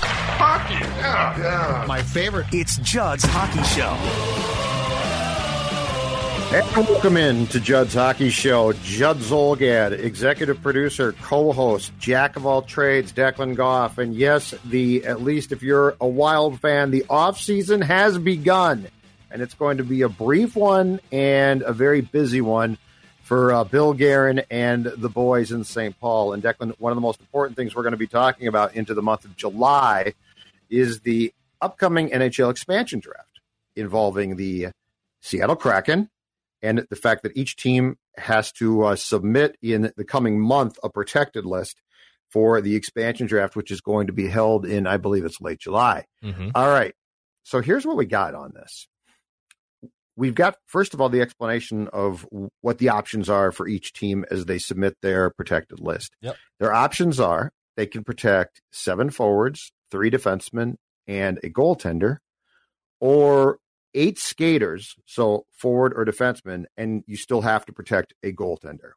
Hockey, yeah. My favorite. It's Judd's Hockey Show. And welcome in to Judd's Hockey Show. Judd Zolgad, executive producer, co-host, jack of all trades, Declan Goff. And yes, at least if you're a Wild fan, the offseason has begun. And it's going to be a brief one and a very busy one for Bill Guerin and the boys in St. Paul. And Declan, one of the most important things we're going to be talking about into the month of July is the upcoming NHL expansion draft involving the Seattle Kraken and the fact that each team has to submit in the coming month a protected list for the expansion draft, which is going to be held in, I believe it's late July. Mm-hmm. All right. So here's what we got on this. We've got, first of all, the explanation of what the options are for each team as they submit their protected list. Yep. Their options are they can protect 7 forwards, 3 defensemen, and a goaltender, or 8 skaters, so forward or defenseman, and you still have to protect a goaltender.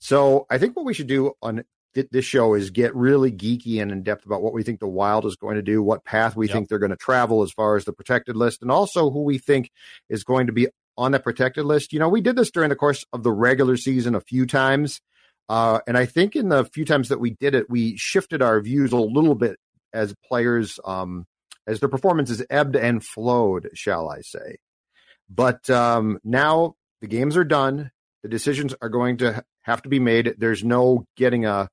So I think what we should do on this show is get really geeky and in-depth about what we think the Wild is going to do, what path we think they're going to travel as far as the protected list, and also who we think is going to be on that protected list. You know, we did this during the course of the regular season a few times, and I think in the few times that we did it, we shifted our views a little bit as players, as their performances ebbed and flowed, shall I say. But now the games are done. The decisions are going to have to be made. There's no getting a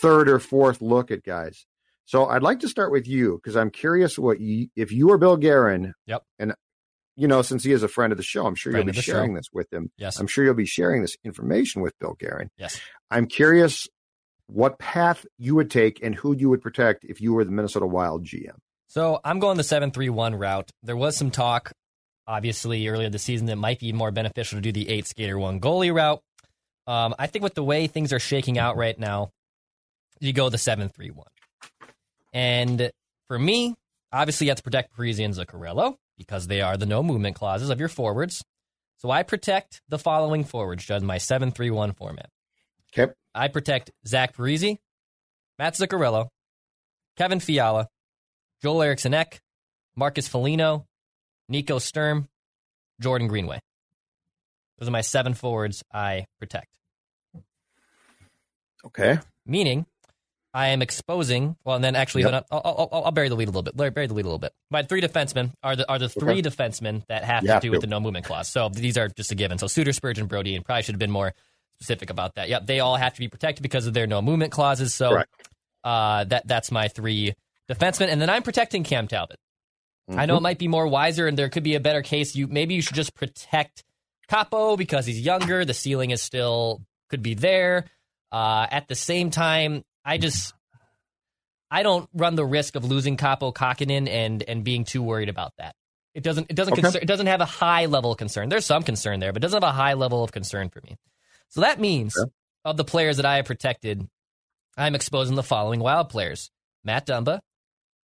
third or fourth look at guys. So I'd like to start with you because I'm curious what if you were Bill Guerin, and you know, since he is a friend of the show, I'm sure you'll be sharing this with him. Yes. I'm sure you'll be sharing this information with Bill Guerin. Yes. I'm curious what path you would take and who you would protect if you were the Minnesota Wild GM. So I'm going the 7-3-1 route. There was some talk, obviously, earlier this season that might be more beneficial to do the 8-skater-1-goalie route. I think with the way things are shaking out right now, you go the 7-3-1. And for me, obviously you have to protect Parise and Zuccarello because they are the no-movement clauses of your forwards. So I protect the following forwards, Judd, my 7-3-1 format. Okay. I protect Zach Parise, Matt Zuccarello, Kevin Fiala, Joel Eriksson Ek, Marcus Foligno, Nico Sturm, Jordan Greenway. Those are my 7 forwards I protect. Okay. Meaning, I am exposing. Well, and then actually, I'll bury the lead a little bit. Bury the lead a little bit. My 3 defensemen are the 3 defensemen that have to do with the no movement clause. So these are just a given. So Suter, Spurgeon, Brody, and probably should have been more specific about that. Yep, they all have to be protected because of their no movement clauses. So that's my 3 defensemen, and then I'm protecting Cam Talbot. Mm-hmm. I know it might be more wiser, and there could be a better case. Maybe you should just protect Kaapo because he's younger. The ceiling is still could be there. At the same time, I don't run the risk of losing Kaapo Kähkönen and being too worried about that. It doesn't have a high level of concern. There's some concern there, but it doesn't have a high level of concern for me. So that means of the players that I have protected, I'm exposing the following Wild players: Matt Dumba,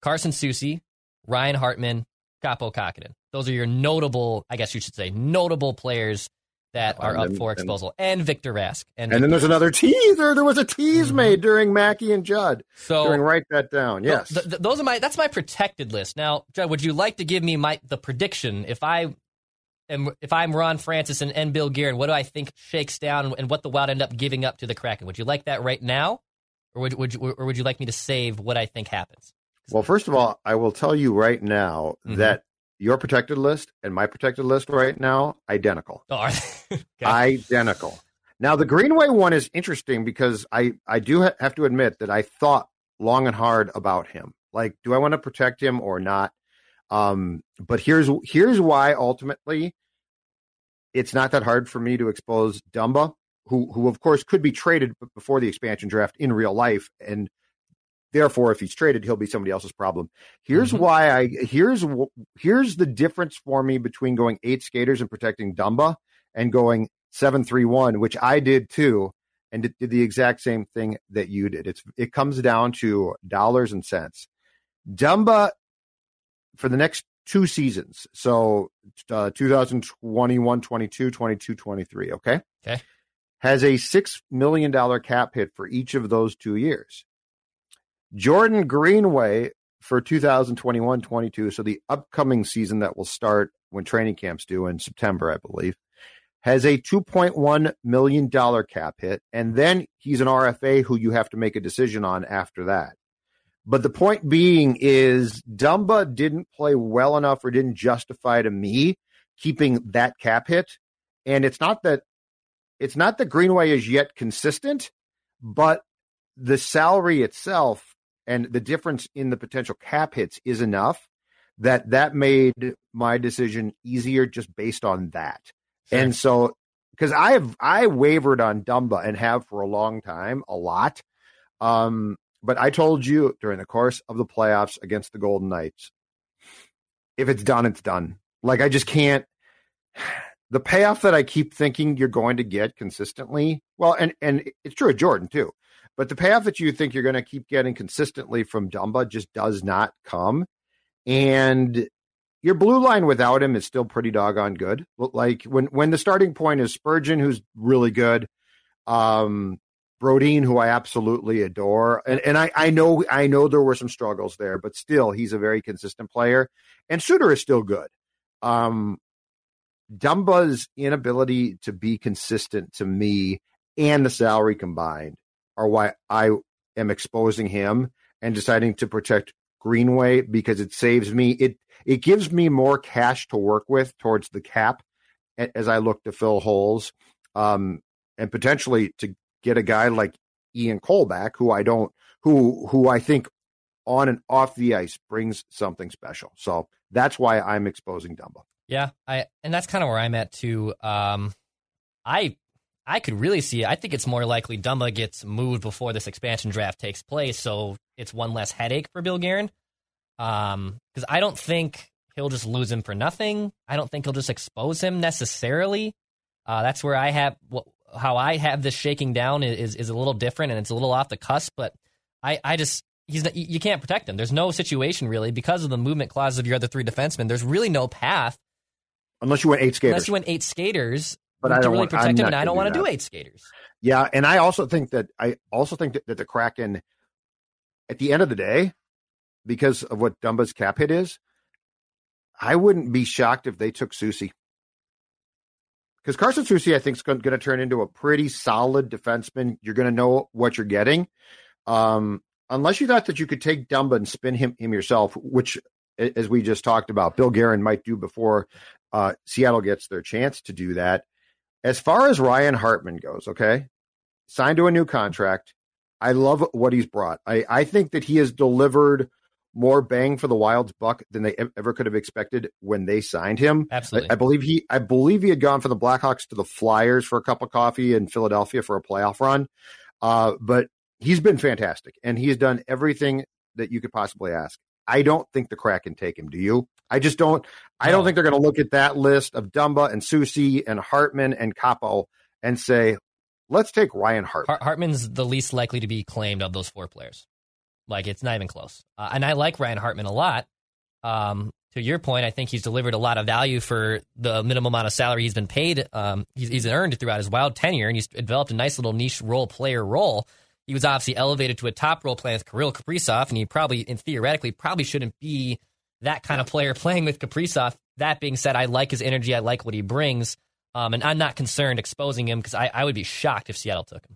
Carson Soucy, Ryan Hartman, Kaapo Kähkönen. Those are your notable, I guess you should say, notable players that are up for exposal. And Victor Rask. And then there's another teaser. There was a tease made during Mackie and Judd. So write that down. Yes. Those are that's my protected list. Now, Judd, would you like to give me the prediction? If I'm Ron Francis and Bill Guerin, what do I think shakes down and what the Wild end up giving up to the Kraken? Would you like that right now? Or would you like me to save what I think happens? Well, first of all, I will tell you right now that your protected list and my protected list right now, identical. Oh, are they? Okay. Identical. Now, the Greenway one is interesting because I do have to admit that I thought long and hard about him. Like, do I want to protect him or not? But here's why, ultimately, it's not that hard for me to expose Dumba, who of course could be traded before the expansion draft in real life, and Therefore, if he's traded, he'll be somebody else's problem. Here's the difference for me between going 8 skaters and protecting Dumba and going 7-3-1, which I did too, and did the exact same thing that you did. It comes down to dollars and cents. Dumba, for the next 2 seasons, so 2021-22, 22-23, okay, has a $6 million cap hit for each of those 2 years. Jordan Greenway for 2021-22, so the upcoming season that will start when training camps due in September, I believe, has a $2.1 million cap hit, and then he's an RFA who you have to make a decision on after that. But the point being is Dumba didn't play well enough or didn't justify to me keeping that cap hit, and it's not that Greenway is yet consistent, but the salary itself and the difference in the potential cap hits is enough that made my decision easier just based on that. Sure. And so, because I wavered on Dumba and have for a long time, a lot. But I told you during the course of the playoffs against the Golden Knights, if it's done, it's done. Like, I just can't. The payoff that I keep thinking you're going to get consistently, well, and it's true of Jordan too, but the payoff that you think you're going to keep getting consistently from Dumba just does not come. And your blue line without him is still pretty doggone good. Like, when the starting point is Spurgeon, who's really good, Brodin, who I absolutely adore. And I know there were some struggles there, but still, he's a very consistent player. And Suter is still good. Dumba's inability to be consistent to me and the salary combined are why I am exposing him and deciding to protect Greenway, because it saves me. It gives me more cash to work with towards the cap as I look to fill holes, and potentially to get a guy like Ian Cole back, who I think on and off the ice brings something special. So that's why I'm exposing Dumba. Yeah, and that's kind of where I'm at too. I could really see it. I think it's more likely Dumba gets moved before this expansion draft takes place, so it's one less headache for Bill Guerin. Because I don't think he'll just lose him for nothing. I don't think he'll just expose him necessarily. That's where I have how I have this shaking down is a little different, and it's a little off the cusp. But I just you can't protect him. There's no situation really because of the movement clauses of your other 3 defensemen. There's really no path unless you went 8 skaters. But I don't really protect him, and I don't want to do 8 skaters. Yeah, and I also think that the Kraken, at the end of the day, because of what Dumba's cap hit is, I wouldn't be shocked if they took Soucy. Because Carson Soucy, I think, is going to turn into a pretty solid defenseman. You're going to know what you're getting, unless you thought that you could take Dumba and spin him yourself, which, as we just talked about, Bill Guerin might do before Seattle gets their chance to do that. As far as Ryan Hartman goes, okay, signed to a new contract. I love what he's brought. I think that he has delivered more bang for the Wild's buck than they ever could have expected when they signed him. Absolutely. I believe he had gone from the Blackhawks to the Flyers for a cup of coffee in Philadelphia for a playoff run. But he's been fantastic, and he's done everything that you could possibly ask. I don't think the Kraken take him. Do you? I just don't. I don't think they're going to look at that list of Dumba and Soucy and Hartman and Kaapo and say, let's take Ryan Hartman. Hartman's the least likely to be claimed of those 4 players. Like, it's not even close. And I like Ryan Hartman a lot. To your point, I think he's delivered a lot of value for the minimum amount of salary he's been paid. He's earned throughout his Wild tenure, and he's developed a nice little niche role. He was obviously elevated to a top role player with Kirill Kaprizov, and he theoretically shouldn't be that kind of player playing with Kaprizov. That being said, I like his energy. I like what he brings. And I'm not concerned exposing him, because I would be shocked if Seattle took him.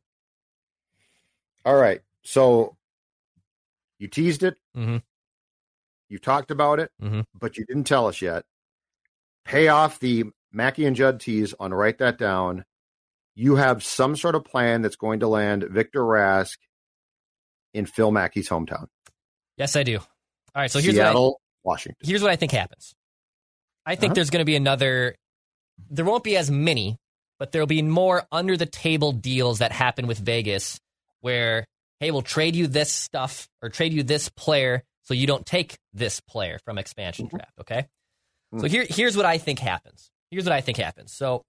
All right. So you teased it. Mm-hmm. You talked about it, but you didn't tell us yet. Pay off the Mackie and Judd tease on Write That Down. You have some sort of plan that's going to land Victor Rask in Phil Mackey's hometown. Yes, I do. All right. So here's what I think happens. I think there's going to be another. There won't be as many, but there'll be more under the table deals that happen with Vegas, where hey, we'll trade you this stuff or trade you this player so you don't take this player from expansion draft, okay? So here's what I think happens. So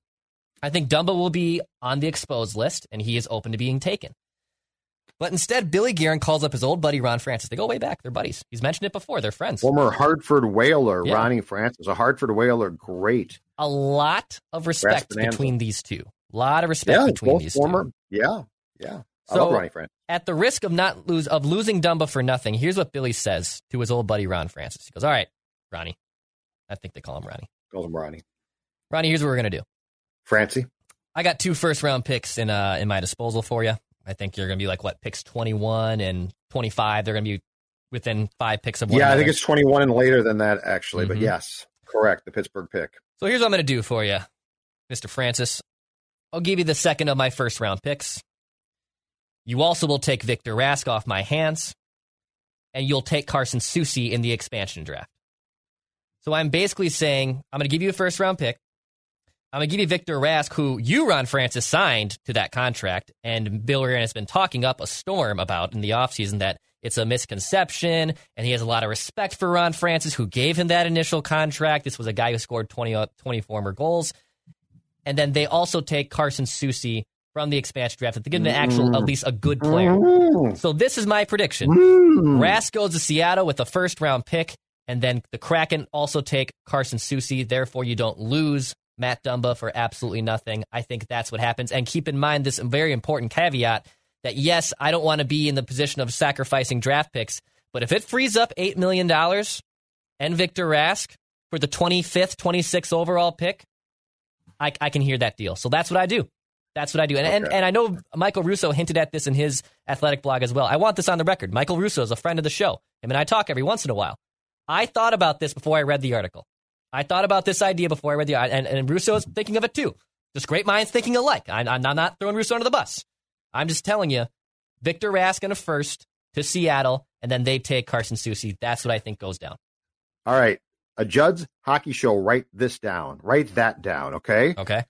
I think Dumba will be on the exposed list, and he is open to being taken. But instead, Bill Guerin calls up his old buddy, Ron Francis. They go way back. They're buddies. He's mentioned it before. They're friends. Former Hartford Whaler, yeah. Ronnie Francis. A Hartford Whaler, great. A lot of respect between these two. A lot of respect between these two. Yeah, yeah. I love Ronnie Francis. At the risk of losing Dumba for nothing, here's what Billy says to his old buddy, Ron Francis. He goes, all right, Ronnie. I think they call him Ronnie. Ronnie, here's what we're going to do. Francie? I got 2 first-round picks in my disposal for you. I think you're going to be like, what, picks 21 and 25? They're going to be within 5 picks of one another. I think it's 21 and later than that, actually. But yes, correct, the Pittsburgh pick. So here's what I'm going to do for you, Mr. Francis. I'll give you the second of my first-round picks. You also will take Victor Rask off my hands, and you'll take Carson Soucy in the expansion draft. So I'm basically saying, I'm going to give you a first-round pick. I'm going to give you Victor Rask, who you, Ron Francis, signed to that contract, and Bill Guerin has been talking up a storm about in the offseason that it's a misconception, and he has a lot of respect for Ron Francis, who gave him that initial contract. This was a guy who scored 20 former goals. And then they also take Carson Soucy from the expansion draft. They give him an actual, at least a good player. So this is my prediction. Rask goes to Seattle with a first-round pick, and then the Kraken also take Carson Soucy. Therefore, you don't lose Matt Dumba for absolutely nothing. I think that's what happens. And keep in mind this very important caveat that, yes, I don't want to be in the position of sacrificing draft picks, but if it frees up $8 million and Victor Rask for the 25th, 26th overall pick, I can hear that deal. So that's what I do. And, and I know Michael Russo hinted at this in his athletic blog as well. I want this on the record. Michael Russo is a friend of the show. Him and I talk every once in a while. I thought about this before I read the article. I thought about this idea before I read the article, and Russo is thinking of it too. Just great minds thinking alike. I'm not throwing Russo under the bus. I'm just telling you, Victor Rask in a first to Seattle, and then they take Carson Soucy. That's what I think goes down. All right. A Judd's Hockey Show, write this down. Write that down, okay? Okay.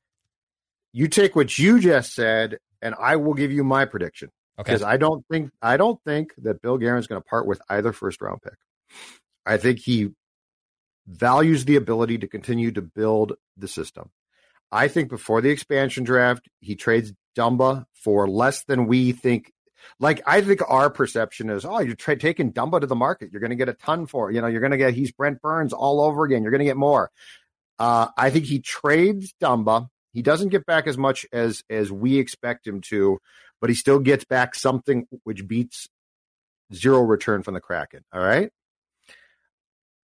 You take what you just said, and I will give you my prediction. Okay. Because I don't think that Bill Guerin's going to part with either first-round pick. I think he values the ability to continue to build the system. I think before the expansion draft, he trades Dumba for less than we think. Like, I think our perception is, oh, you're taking Dumba to the market. You're going to get a ton for it. You know, you're going to get, he's Brent Burns all over again. You're going to get more. I think he trades Dumba. He doesn't get back as much as we expect him to, but he still gets back something which beats zero return from the Kraken. All right.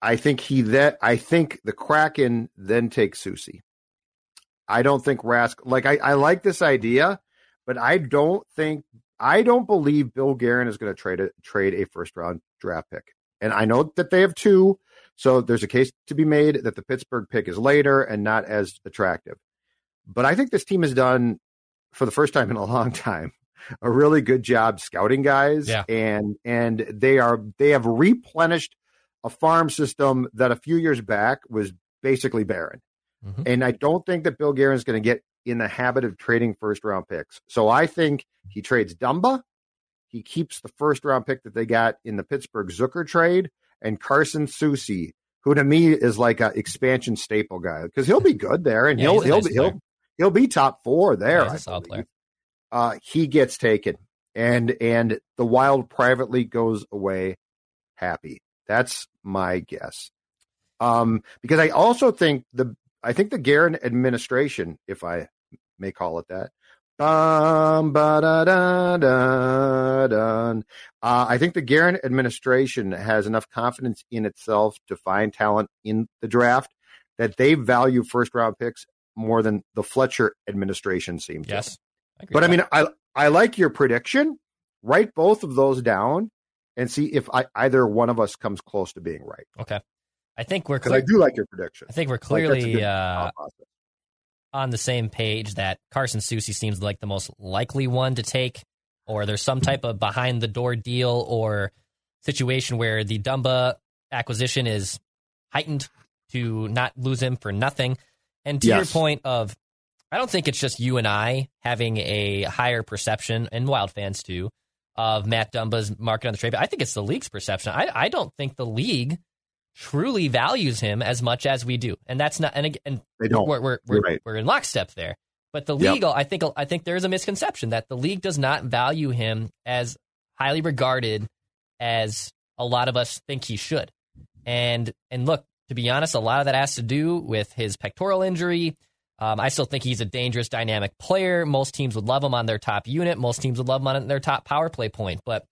I think the Kraken then takes Soucy. I don't think Rask. Like, I like this idea, but I don't believe Bill Guerin is going to trade a first round draft pick. And I know that they have 2, so there's a case to be made that the Pittsburgh pick is later and not as attractive. But I think this team has done, for the first time in a long time, a really good job scouting guys, and they have replenished a farm system that a few years back was basically barren. And I don't think that Bill Guerin is going to get in the habit of trading first-round picks. So I think he trades Dumba. He keeps the first-round pick that they got in the Pittsburgh Zucker trade, and Carson Soucy, who to me is like an expansion staple guy, because he'll be good there, and he'll be top 4 there. Yeah, he gets taken, and the Wild privately goes away happy. That's my guess, because I also think the Guerin administration, if I may call it that, I think the Guerin administration has enough confidence in itself to find talent in the draft that they value first round picks more than the Fletcher administration seemed to. Yes, but I mean, I like your prediction. Write both of those down and see if either one of us comes close to being right. Okay. I think we're because I do like your prediction. I think we're clearly on the same page that Carson Soucy seems like the most likely one to take, or there's some type of behind-the-door deal or situation where the Dumba acquisition is heightened to not lose him for nothing. And to your point of, I don't think it's just you and I having a higher perception, and Wild fans too, of Matt Dumba's market on the trade, but I think it's the league's perception. I don't think the league truly values him as much as we do, and that's not. And again, they don't. We're in lockstep there. But the league, yep. I think there is a misconception that the league does not value him as highly regarded as a lot of us think he should. And look, to be honest, a lot of that has to do with his pectoral injury. I still think he's a dangerous, dynamic player. Most teams would love him on their top unit. Most teams would love him on their top power play point. But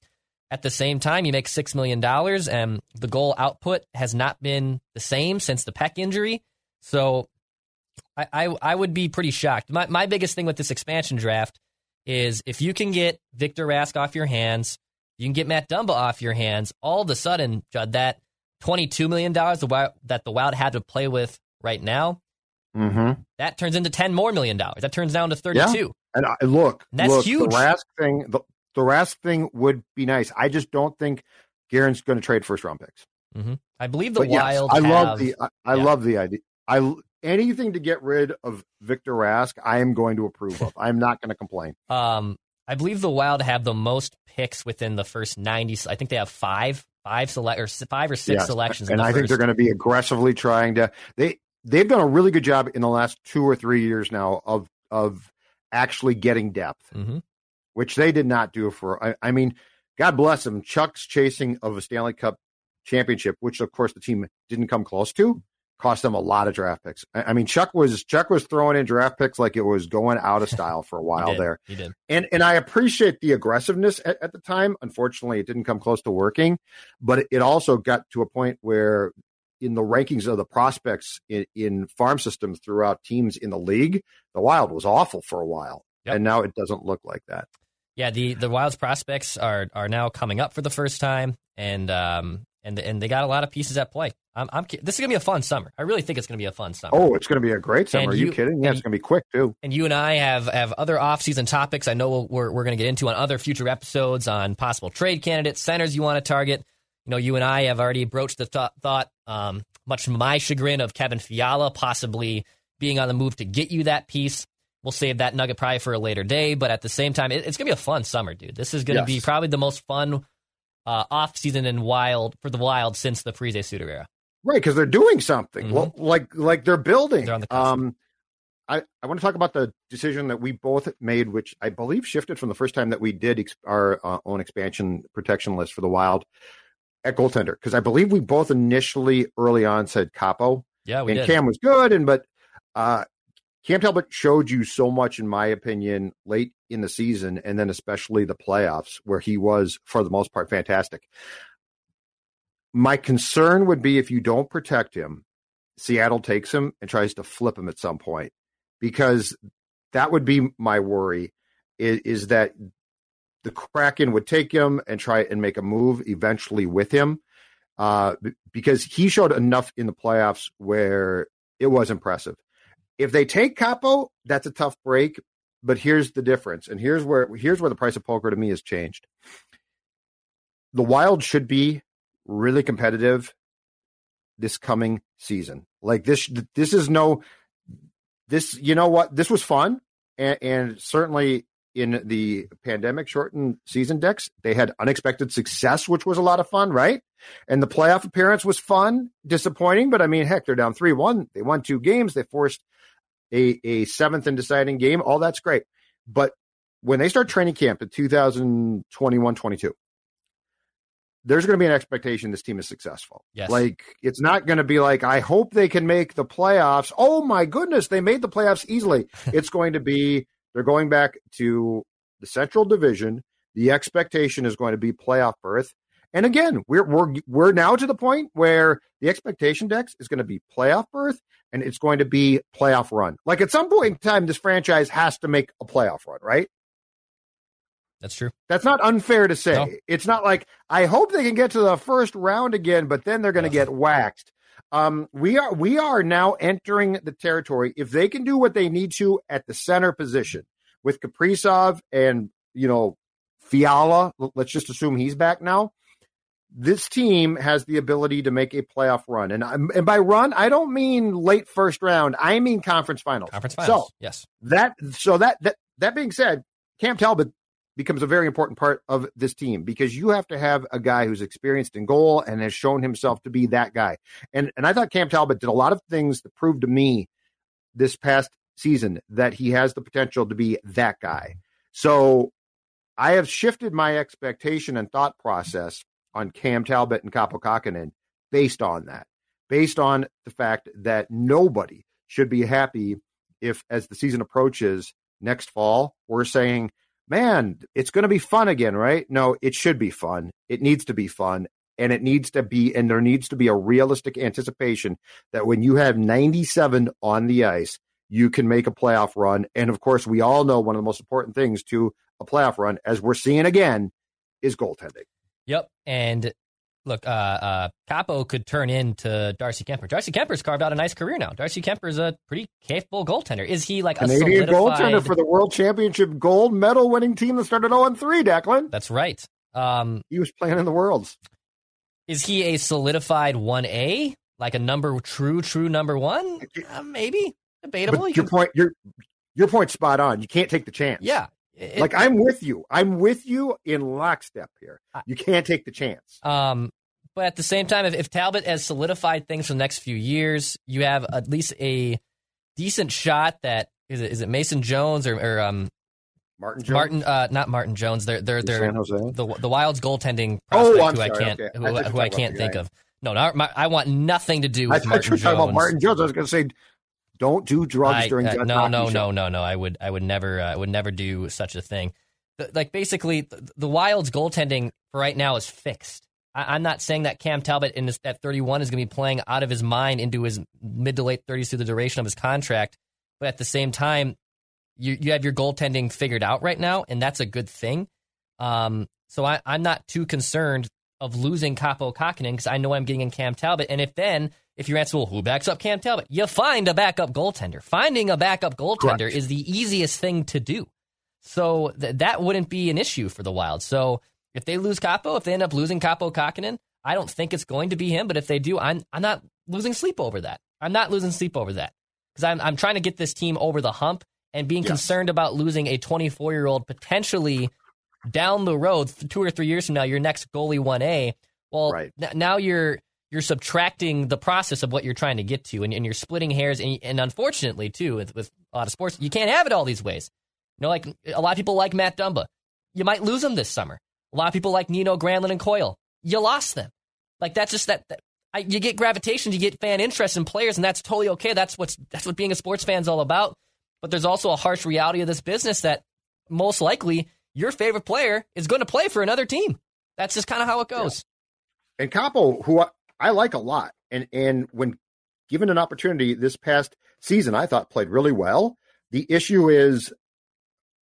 at the same time, you make $6 million, and the goal output has not been the same since the pec injury. So I would be pretty shocked. My biggest thing with this expansion draft is if you can get Victor Rask off your hands, you can get Matt Dumba off your hands, all of a sudden, Judd, that $22 million that the Wild had to play with right now, mm-hmm. that turns into $10 million. That turns down to 32. Yeah. And that's huge. The Rask thing would be nice. I just don't think Guerin's going to trade first round picks. Mm-hmm. I believe the Wild. Yes, I love the idea. Anything to get rid of Victor Rask, I am going to approve of. I'm not going to complain. I believe the Wild have the most picks within the first 90. I think they have five or six selections. And I think they're going to be aggressively trying to. They've done a really good job in the last 2 or 3 years now of actually getting depth, mm-hmm. which they did not do for. I mean, God bless them. Chuck's chasing of a Stanley Cup championship, which of course the team didn't come close to, cost them a lot of draft picks. I mean, Chuck was throwing in draft picks like it was going out of style for a while. He did. And I appreciate the aggressiveness at the time. Unfortunately, it didn't come close to working, but it also got to a point where in the rankings of the prospects in farm systems throughout teams in the league, the Wild was awful for a while. Yep. And now it doesn't look like that. Yeah, the Wild's prospects are now coming up for the first time, and they got a lot of pieces at play. This is going to be a fun summer. I really think it's going to be a fun summer. Oh, it's going to be a great summer. Are you kidding? Yeah, it's going to be quick, too. And you and I have other off-season topics I know we're going to get into on other future episodes on possible trade candidates, centers you want to target. You know, you and I have already broached the thought, much to my chagrin, of Kevin Fiala possibly being on the move to get you that piece. We'll save that nugget probably for a later day, but at the same time, it's going to be a fun summer, dude. This is going to be probably the most fun off-season for the Wild since the Parise-Suter era. Right, because they're doing something. Mm-hmm. Well, like they're building. They're on the I want to talk about the decision that we both made, which I believe shifted from the first time that we did our own expansion protection list for the Wild. At goaltender, because I believe we both initially early on said Kaapo. Yeah, we did. Cam was good, but Cam Talbot showed you so much, in my opinion, late in the season, and then especially the playoffs, where he was, for the most part, fantastic. My concern would be if you don't protect him, Seattle takes him and tries to flip him at some point, because that would be my worry, is that the Kraken would take him and try and make a move eventually with him, because he showed enough in the playoffs where it was impressive. If they take Kaapo, that's a tough break, but here's the difference, and here's where the price of poker to me has changed. The Wild should be really competitive this coming season. Like this, you know what? This was fun, and certainly in the pandemic-shortened season decks, they had unexpected success, which was a lot of fun, right? And the playoff appearance was fun, disappointing, but I mean, heck, they're down 3-1. They won 2 games. They forced a seventh and deciding game. All that's great. But when they start training camp in 2021-22, there's going to be an expectation this team is successful. Yes. Like, it's not going to be like, I hope they can make the playoffs. Oh, my goodness, they made the playoffs easily. It's going to be... They're going back to the Central Division. The expectation is going to be playoff berth. And again, we're now to the point where the expectation decks is going to be playoff berth, and it's going to be playoff run. Like at some point in time, this franchise has to make a playoff run, right? That's true. That's not unfair to say. No. It's not like, I hope they can get to the first round again, but then they're going to get waxed. We are now entering the territory. If they can do what they need to at the center position with Kaprizov and, you know, Fiala, let's just assume he's back now. This team has the ability to make a playoff run. And by run, I don't mean late first round. I mean conference finals. So, yes. That being said, Cam Talbot becomes a very important part of this team, because you have to have a guy who's experienced in goal and has shown himself to be that guy. And I thought Cam Talbot did a lot of things that proved to me this past season that he has the potential to be that guy. So I have shifted my expectation and thought process on Cam Talbot and Kaapo Kähkönen based on that, based on the fact that nobody should be happy if, as the season approaches next fall, we're saying, man, it's going to be fun again, right? No, it should be fun. It needs to be fun. And it needs to be, and there needs to be a realistic anticipation that when you have 97 on the ice, you can make a playoff run. And of course, we all know one of the most important things to a playoff run, as we're seeing again, is goaltending. Yep. And look, Kaapo could turn into Darcy Kuemper. Darcy Kemper's carved out a nice career now. Darcy Kemper's a pretty capable goaltender. Is he like Canadian a goaltender for the World Championship gold medal winning team that started 0-3, Declan? That's right. He was playing in the Worlds. Is he a solidified 1A, like a number true number one? Maybe debatable. You your point's spot on. You can't take the chance. Yeah. I'm with you in lockstep here. You can't take the chance. But at the same time, if Talbot has solidified things for the next few years, you have at least a decent shot that is it Mason Jones or Martin Jones? Not Martin Jones. They're San Jose? The Wild's goaltending prospect who I can't think of. No, I want nothing to do with Martin Jones. I thought you were talking about Martin Jones. I was going to say, don't do drugs during Judd No. I would never do such a thing. The Wild's goaltending for right now is fixed. I'm not saying that Cam Talbot at 31 is going to be playing out of his mind into his mid to late 30s through the duration of his contract. But at the same time, you have your goaltending figured out right now, and that's a good thing. So I'm not too concerned of losing Kaapo Kähkönen because I know I'm getting in Cam Talbot. And if you're answerable, who backs up Cam Talbot? You find a backup goaltender. Finding a backup goaltender is the easiest thing to do. So that wouldn't be an issue for the Wild. So if they lose Kaapo, if they end up losing Kaapo Kähkönen, I don't think it's going to be him. But if they do, I'm not losing sleep over that. Because I'm trying to get this team over the hump, and being concerned about losing a 24-year-old potentially down the road 2 or 3 years from now, your next goalie 1A. Well, now you're subtracting the process of what you're trying to get to, and you're splitting hairs. And unfortunately, too, with a lot of sports, you can't have it all these ways. You know, like a lot of people like Matt Dumba, you might lose him this summer. A lot of people like Nino Granlund and Coyle, you lost them. Like that's just you get gravitation, you get fan interest in players, and that's totally okay. That's what being a sports fan's all about. But there's also a harsh reality of this business that most likely your favorite player is going to play for another team. That's just kind of how it goes. Yeah. And Kaapo, who I like a lot, and when given an opportunity this past season, I thought played really well. The issue is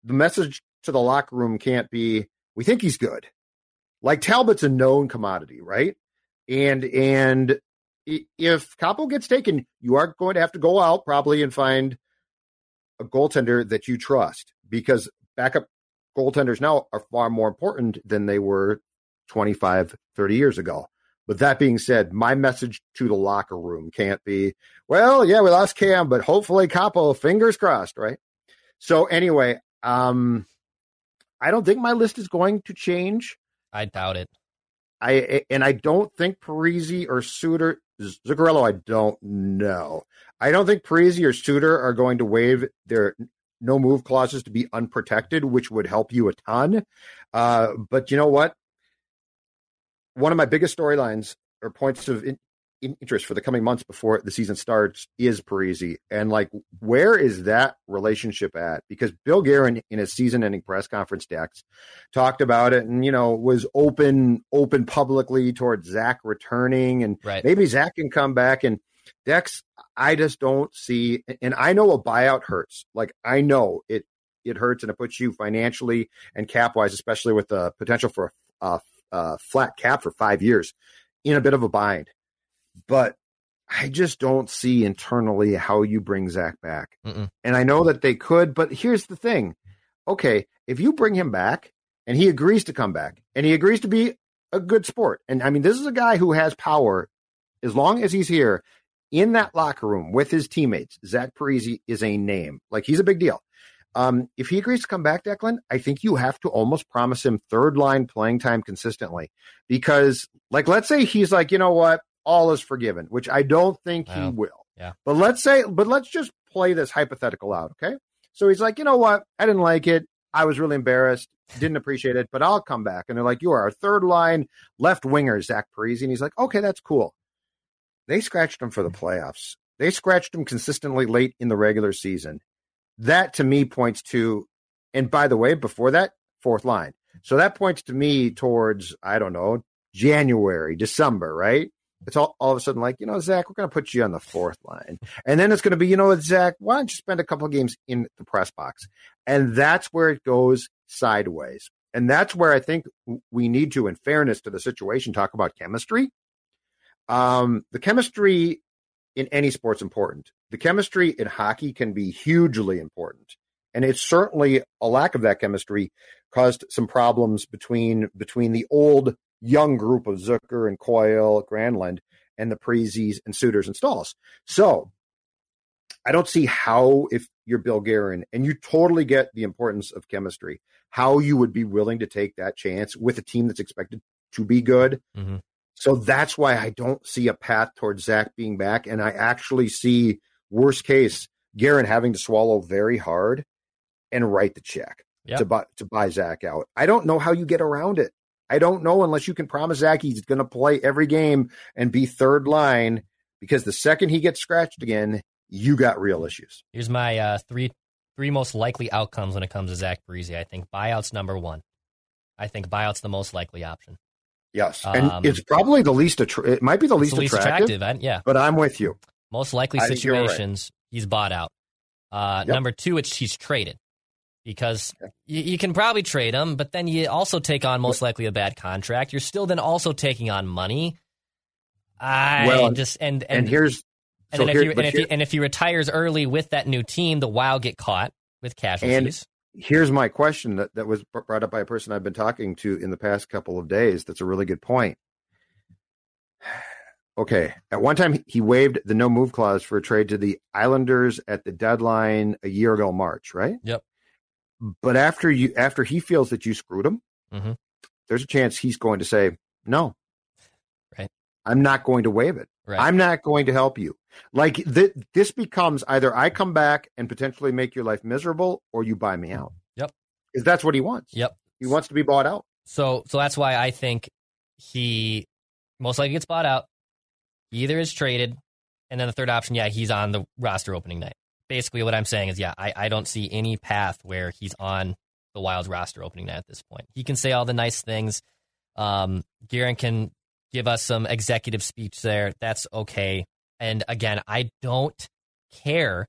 the message to the locker room can't be, we think he's good. Like Talbot's a known commodity, right? And if Kaapo gets taken, you are going to have to go out probably and find a goaltender that you trust, because backup goaltenders now are far more important than they were 25, 30 years ago. But that being said, my message to the locker room can't be, well, yeah, we lost Cam, but hopefully Kaapo, fingers crossed, right? So anyway, I don't think my list is going to change. I doubt it. I don't think Parise or Suter, Zuccarello, I don't know. I don't think Parise or Suter are going to waive their no-move clauses to be unprotected, which would help you a ton. But you know what? One of my biggest storylines or points of interest for the coming months before the season starts is Parise. And, like, where is that relationship at? Because Bill Guerin, in his season-ending press conference, Dex, talked about it and, you know, was open publicly towards Zach returning. And maybe Zach can come back. And Dex, I just don't see, and I know a buyout hurts. Like, I know it hurts, and it puts you financially and cap-wise, especially with the potential for a flat cap for 5 years, in a bit of a bind. But I just don't see internally how you bring Zach back. Mm-mm. And I know that they could, but here's the thing. Okay, if you bring him back and he agrees to come back and he agrees to be a good sport, and I mean, this is a guy who has power as long as he's here in that locker room with his teammates. Zach Parise is a name. Like, he's a big deal. If he agrees to come back, Declan, I think you have to almost promise him third line playing time consistently, because like, let's say he's like, you know what, all is forgiven, which I don't think he will. Yeah. But let's just play this hypothetical out. Okay. So he's like, you know what? I didn't like it. I was really embarrassed. Didn't appreciate it, but I'll come back. And they're like, you are our third line left winger, Zach Parise. And he's like, okay, that's cool. They scratched him for the playoffs. They scratched him consistently late in the regular season. That to me points to, and by the way, before that, fourth line. So that points to me towards, I don't know, January, December, right? It's all of a sudden like, you know, Zach, we're going to put you on the fourth line. And then it's going to be, you know what, Zach, why don't you spend a couple of games in the press box? And that's where it goes sideways. And that's where I think we need to, in fairness to the situation, talk about chemistry. The chemistry in any sport's important. The chemistry in hockey can be hugely important. And it's certainly a lack of that chemistry caused some problems between the old young group of Zucker and Coyle, Granlund, and the Parises and Suters and Stahls. So I don't see how, if you're Bill Guerin, and you totally get the importance of chemistry, how you would be willing to take that chance with a team that's expected to be good. Mm-hmm. So that's why I don't see a path towards Zach being back. And I actually see, worst case, Guerin having to swallow very hard and write the check to buy Zach out. I don't know how you get around it. I don't know, unless you can promise Zach he's going to play every game and be third line, because the second he gets scratched again, you got real issues. Here's my three most likely outcomes when it comes to Zach Parise. I think buyout's number one. I think buyout's the most likely option. Yes, and it's probably the least attractive. It might be the least attractive, yeah. But I'm with you. Most likely situations, he's bought out. Number two, he's traded, because you can probably trade him, but then you also take on most likely a bad contract. You're still then also taking on money. If he retires early with that new team, the Wild get caught with casualties. Here's my question that was brought up by a person I've been talking to in the past couple of days. That's a really good point. Okay. At one time, he waived the no move clause for a trade to the Islanders at the deadline a year ago, March, right? Yep. But after he feels that you screwed him, mm-hmm. there's a chance he's going to say, no, right. I'm not going to waive it. Right. I'm not going to help you. Like this becomes either I come back and potentially make your life miserable, or you buy me out. Yep. Because that's what he wants. Yep. He wants to be bought out. So that's why I think he most likely gets bought out. He either is traded, and then the third option, he's on the roster opening night. Basically what I'm saying is, I don't see any path where he's on the Wild's roster opening night at this point. He can say all the nice things. Guerin can give us some executive speech there. That's okay. And again, I don't care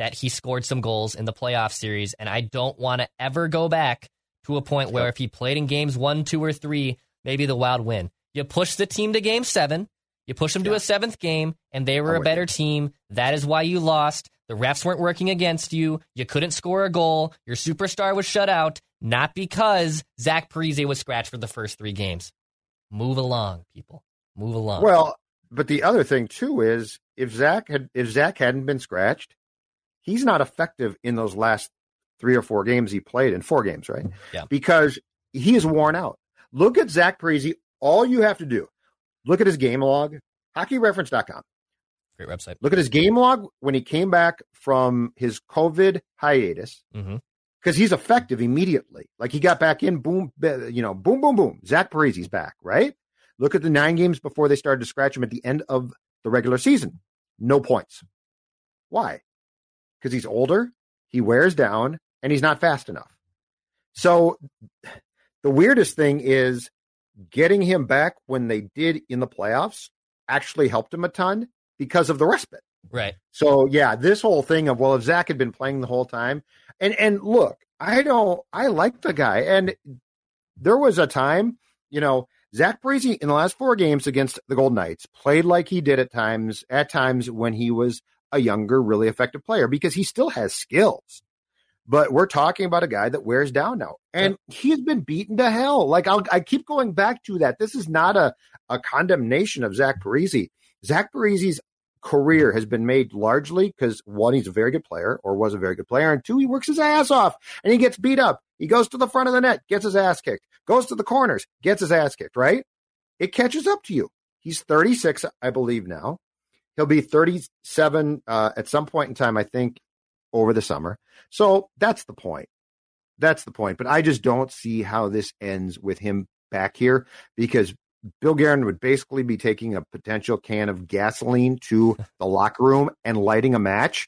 that he scored some goals in the playoff series, and I don't want to ever go back to a point where if he played in games 1, 2, or 3, maybe the Wild win. You push the team to game 7, you push them to a 7th game, and they were a better team. That is why you lost. The refs weren't working against you. You couldn't score a goal. Your superstar was shut out, not because Zach Parise was scratched for the first 3 games. Move along, people. Move along. Well, but the other thing too is if Zach hadn't been scratched, he's not effective in those last 3 or 4 games he played in 4 games, right? Yeah. Because he is worn out. Look at Zach Parise. All you have to do, look at his game log, hockeyreference.com. Great website. Look at his game log when he came back from his COVID hiatus. Mm-hmm. Because he's effective immediately. Like he got back in, boom, you know, boom, boom, boom. Zach Parise's back, right? Look at the 9 games before they started to scratch him at the end of the regular season. No points. Why? Because he's older, he wears down, and he's not fast enough. So the weirdest thing is getting him back when they did in the playoffs actually helped him a ton because of the respite. Right. So, this whole thing of, well, if Zach had been playing the whole time, and look, I like the guy. And there was a time, you know, Zach Parise in the last 4 games against the Golden Knights played like he did at times when he was a younger, really effective player, because he still has skills. But we're talking about a guy that wears down now, and he's been beaten to hell. Like I keep going back to that. This is not a condemnation of Zach Parise. Zach Parise's career has been made largely because, one, he's a very good player, or was a very good player, and two, he works his ass off and he gets beat up. He goes to the front of the net, gets his ass kicked, goes to the corners, gets his ass kicked, right? It catches up to you. He's 36, I believe, now. He'll be 37 at some point in time, I think, over the summer. So that's the point. That's the point. But I just don't see how this ends with him back here, because Bill Guerin would basically be taking a potential can of gasoline to the locker room and lighting a match,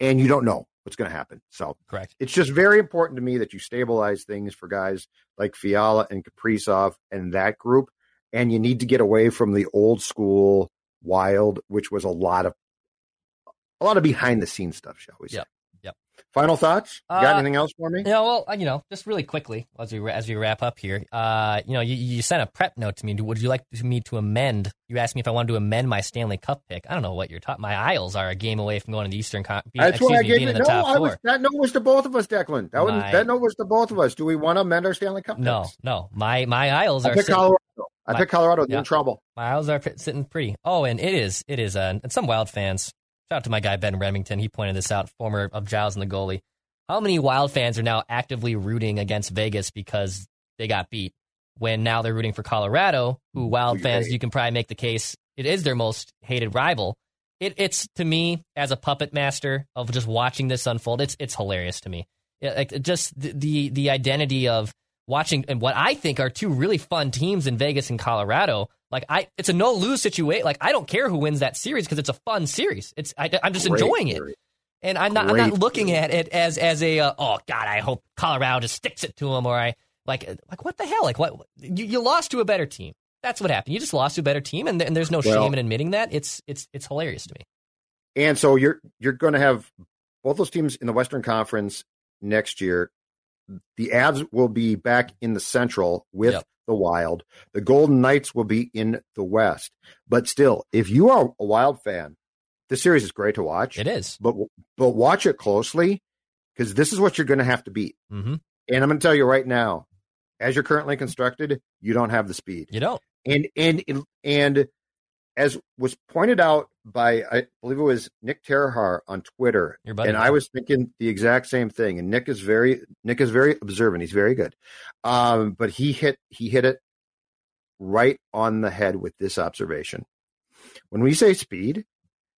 and you don't know what's going to happen. So correct. It's just very important to me that you stabilize things for guys like Fiala and Kaprizov and that group, and you need to get away from the old school Wild, which was a lot of behind-the-scenes stuff, shall we say. Yep. Final thoughts? You got anything else for me? Yeah, well, just really quickly as we wrap up here, you sent a prep note to me. Would you like me to amend? You asked me if I wanted to amend my Stanley Cup pick. I don't know what you're talking. My Isles are a game away from going to the Eastern Conference. That's why I gave you the top four. That note was to both of us, Declan. That note was to both of us. Do we want to amend our Stanley Cup picks? No. My Isles are Colorado. I picked Colorado. They're in trouble. My Isles are sitting pretty. Oh, and it is, and some Wild fans. Shout out to my guy, Ben Remington. He pointed this out, former of Giles and the goalie. How many Wild fans are now actively rooting against Vegas because they got beat, when now they're rooting for Colorado, who Wild fans, you can probably make the case, it is their most hated rival. It's to me, as a puppet master of just watching this unfold, it's hilarious to me. Just the identity of watching, and what I think are two really fun teams in Vegas and Colorado. It's a no-lose situation. I don't care who wins that series because it's a fun series. I'm just enjoying it, and I'm not looking at it as a oh God, I hope Colorado just sticks it to them, or I like what the hell? What you lost to a better team? That's what happened. You just lost to a better team, and there's no shame in admitting that. It's hilarious to me. And so you're going to have both those teams in the Western Conference next year. The Avs will be back in the Central with the Wild. The Golden Knights will be in the West. But still, if you are a Wild fan, this series is great to watch. It is. But watch it closely, because this is what you're going to have to beat. Mm-hmm. And I'm going to tell you right now, as you're currently constructed, you don't have the speed. You don't. And as was pointed out by, I believe it was Nick Terhar on Twitter, your buddy, and I was thinking the exact same thing. And Nick is very observant. He's very good, but he hit it right on the head with this observation. When we say speed,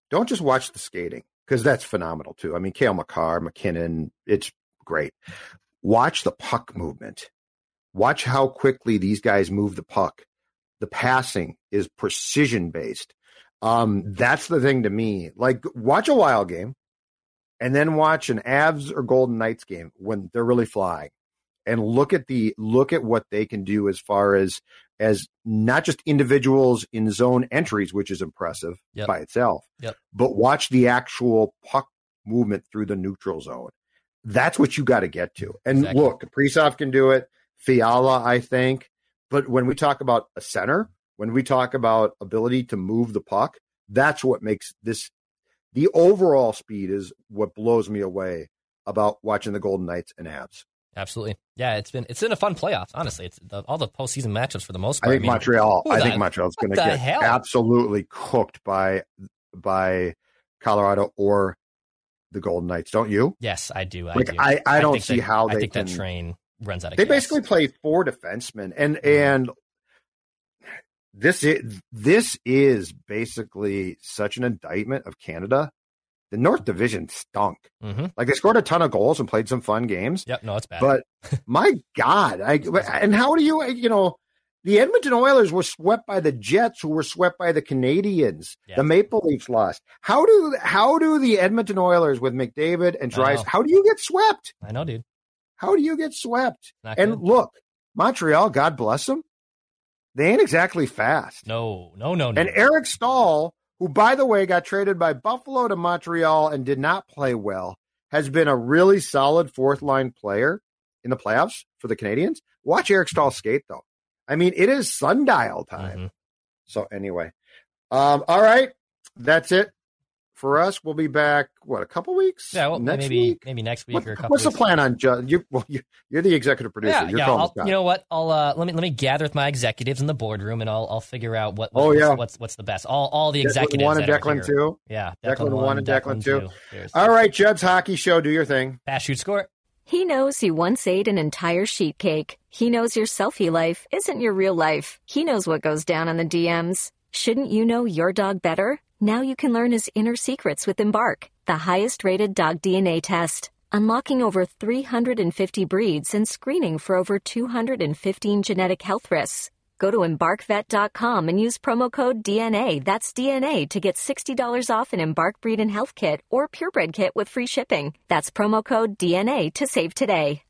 don't just watch the skating, because that's phenomenal too. I mean, Cale Makar, McKinnon, it's great. Watch the puck movement. Watch how quickly these guys move the puck. The passing is precision-based. That's the thing to me. Watch a Wild game and then watch an Avs or Golden Knights game when they're really flying, and look at what they can do as far as not just individuals in zone entries, which is impressive by itself, but watch the actual puck movement through the neutral zone. That's what you got to get to. And exactly. Look, Kaprizov can do it. Fiala, I think. But when we talk about a center, when we talk about ability to move the puck, that's what makes this – the overall speed is what blows me away about watching the Golden Knights and Avs. Absolutely. Yeah, it's been a fun playoffs, honestly. It's all the postseason matchups for the most part. I think Montreal's going to get absolutely cooked by Colorado or the Golden Knights, don't you? Yes, I do. I do. I don't see how they can – I think that train – runs out of gas. They basically play four defensemen, and this is basically such an indictment of Canada. The North Division stunk. Mm-hmm. They scored a ton of goals and played some fun games. Yep, no, it's bad. But my God, how do you the Edmonton Oilers were swept by the Jets, who were swept by the Canadiens. Yep. The Maple Leafs lost. How do the Edmonton Oilers with McDavid and Draisaitl? How do you get swept? I know, dude. How do you get swept? And look, Montreal, God bless them, they ain't exactly fast. No. And Eric Staal, who, by the way, got traded by Buffalo to Montreal and did not play well, has been a really solid fourth-line player in the playoffs for the Canadiens. Watch Eric Staal skate, though. I mean, it is sundial time. Mm-hmm. So anyway, all right, that's it For us, we'll be back, what, a couple weeks? Yeah, well, maybe next week or a couple weeks. What's the plan on Judd? You're the executive producer. Yeah, you know what? I'll let me gather with my executives in the boardroom, and I'll figure out what's the best. All the executives. Declan 1 and Declan 2. Yeah. Declan 1 and Declan 2. All right, Judd's Hockey Show. Do your thing. Pass, shoot, score. He knows you once ate an entire sheet cake. He knows your selfie life isn't your real life. He knows what goes down on the DMs. Shouldn't you know your dog better? Now you can learn his inner secrets with Embark, the highest-rated dog DNA test, unlocking over 350 breeds and screening for over 215 genetic health risks. Go to EmbarkVet.com and use promo code DNA, that's DNA, to get $60 off an Embark Breed and Health Kit or Purebred Kit with free shipping. That's promo code DNA to save today.